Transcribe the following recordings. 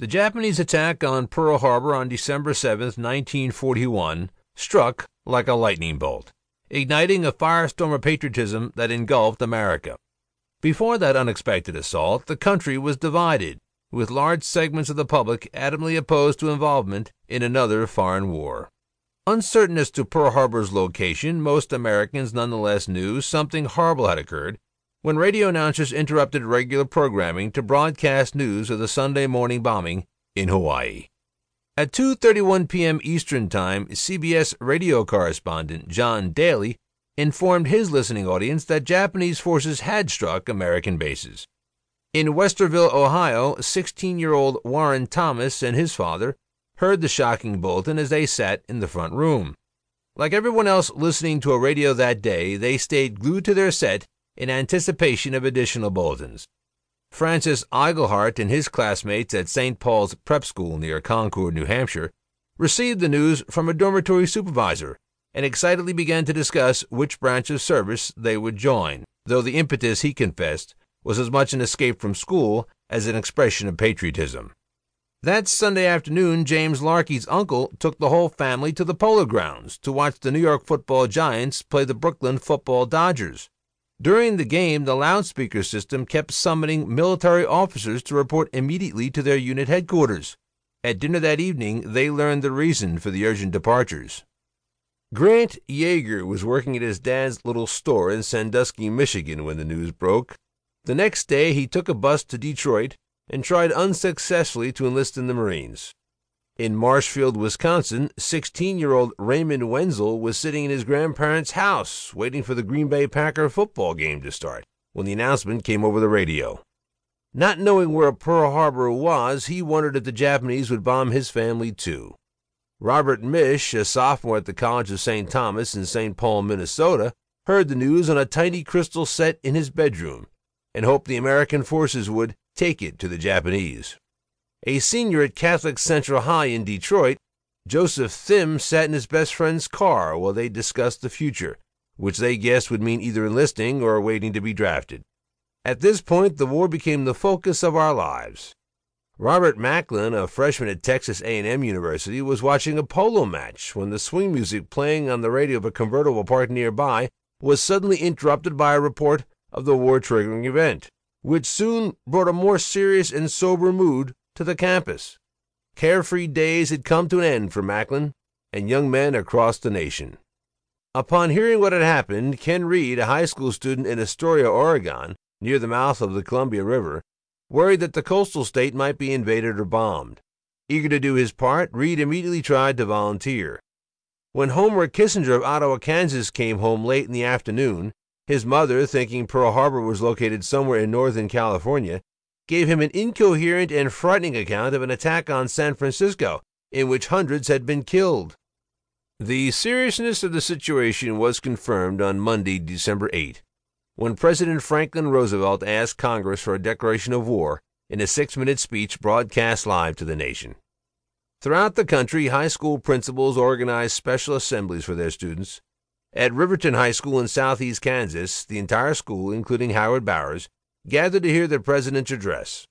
The Japanese attack on Pearl Harbor on December 7, 1941, struck like a lightning bolt, igniting a firestorm of patriotism that engulfed America. Before that unexpected assault, the country was divided, with large segments of the public adamantly opposed to involvement in another foreign war. Uncertain as to Pearl Harbor's location, most Americans nonetheless knew something horrible had occurred when radio announcers interrupted regular programming to broadcast news of the Sunday morning bombing in Hawaii. At 2:31 p.m. Eastern Time, CBS radio correspondent John Daly informed his listening audience that Japanese forces had struck American bases. In Westerville, Ohio, 16-year-old Warren Thomas and his father heard the shocking bulletin as they sat in the front room. Like everyone else listening to a radio that day, they stayed glued to their set in anticipation of additional bulletins. Francis Iglehart and his classmates at St Paul's Prep School near Concord, New Hampshire, received the news from a dormitory supervisor and excitedly began to discuss which branch of service they would join, though the impetus, he confessed, was as much an escape from school as an expression of patriotism. That Sunday afternoon, James Larkey's uncle took the whole family to the Polo Grounds to watch the New York Football Giants play the Brooklyn Football Dodgers. During the game, the loudspeaker system kept summoning military officers to report immediately to their unit headquarters. At dinner that evening, they learned the reason for the urgent departures. Grant Yeager was working at his dad's little store in Sandusky, Michigan, when the news broke. The next day, he took a bus to Detroit and tried unsuccessfully to enlist in the Marines. In Marshfield, Wisconsin, 16-year-old Raymond Wenzel was sitting in his grandparents' house waiting for the Green Bay Packer football game to start when the announcement came over the radio. Not knowing where Pearl Harbor was, he wondered if the Japanese would bomb his family too. Robert Misch, a sophomore at the College of St. Thomas in St. Paul, Minnesota, heard the news on a tiny crystal set in his bedroom and hoped the American forces would take it to the Japanese. A senior at Catholic Central High in Detroit, Joseph Thim sat in his best friend's car while they discussed the future, which they guessed would mean either enlisting or waiting to be drafted. At this point, the war became the focus of our lives. Robert Macklin, a freshman at Texas A&M University, was watching a polo match when the swing music playing on the radio of a convertible parked nearby was suddenly interrupted by a report of the war-triggering event, which soon brought a more serious and sober mood to the campus. Carefree days had come to an end for Macklin and young men across the nation. Upon hearing what had happened, Ken Reed, a high school student in Astoria, Oregon, near the mouth of the Columbia River, worried that the coastal state might be invaded or bombed. Eager to do his part, Reed immediately tried to volunteer. When Homer Kissinger of Ottawa, Kansas, came home late in the afternoon, his mother, thinking Pearl Harbor was located somewhere in northern California, gave him an incoherent and frightening account of an attack on San Francisco, in which hundreds had been killed. The seriousness of the situation was confirmed on Monday, December 8, when President Franklin Roosevelt asked Congress for a declaration of war in a 6-minute speech broadcast live to the nation. Throughout the country, high school principals organized special assemblies for their students. At Riverton High School in southeast Kansas, the entire school, including Howard Bowers, gathered to hear the president's address.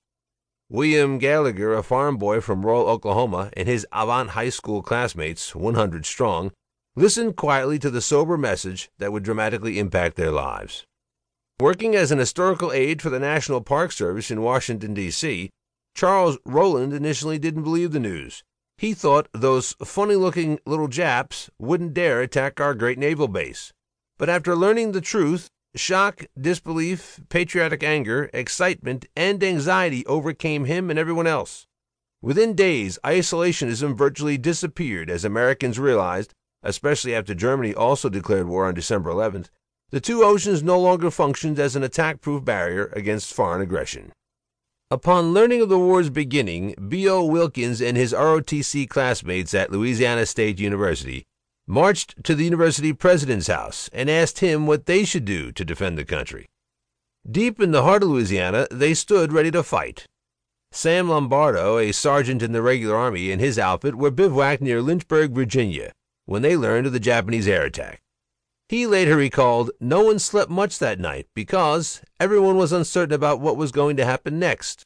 William Gallagher, a farm boy from rural Oklahoma, and his Avant High School classmates, 100 strong, listened quietly to the sober message that would dramatically impact their lives. Working as an historical aide for the National Park Service in Washington, D.C., Charles Rowland initially didn't believe the news. He thought those funny-looking little Japs wouldn't dare attack our great naval base. But after learning the truth, shock, disbelief, patriotic anger, excitement, and anxiety overcame him and everyone else. Within days, isolationism virtually disappeared as Americans realized, especially after Germany also declared war on December 11th, the two oceans no longer functioned as an attack-proof barrier against foreign aggression. Upon learning of the war's beginning, B.O. Wilkins and his ROTC classmates at Louisiana State University marched to the university president's house and asked him what they should do to defend the country. Deep in the heart of Louisiana, they stood ready to fight. Sam Lombardo, a sergeant in the regular army, and his outfit were bivouacked near Lynchburg, Virginia, when they learned of the Japanese air attack. He later recalled, "No one slept much that night because everyone was uncertain about what was going to happen next.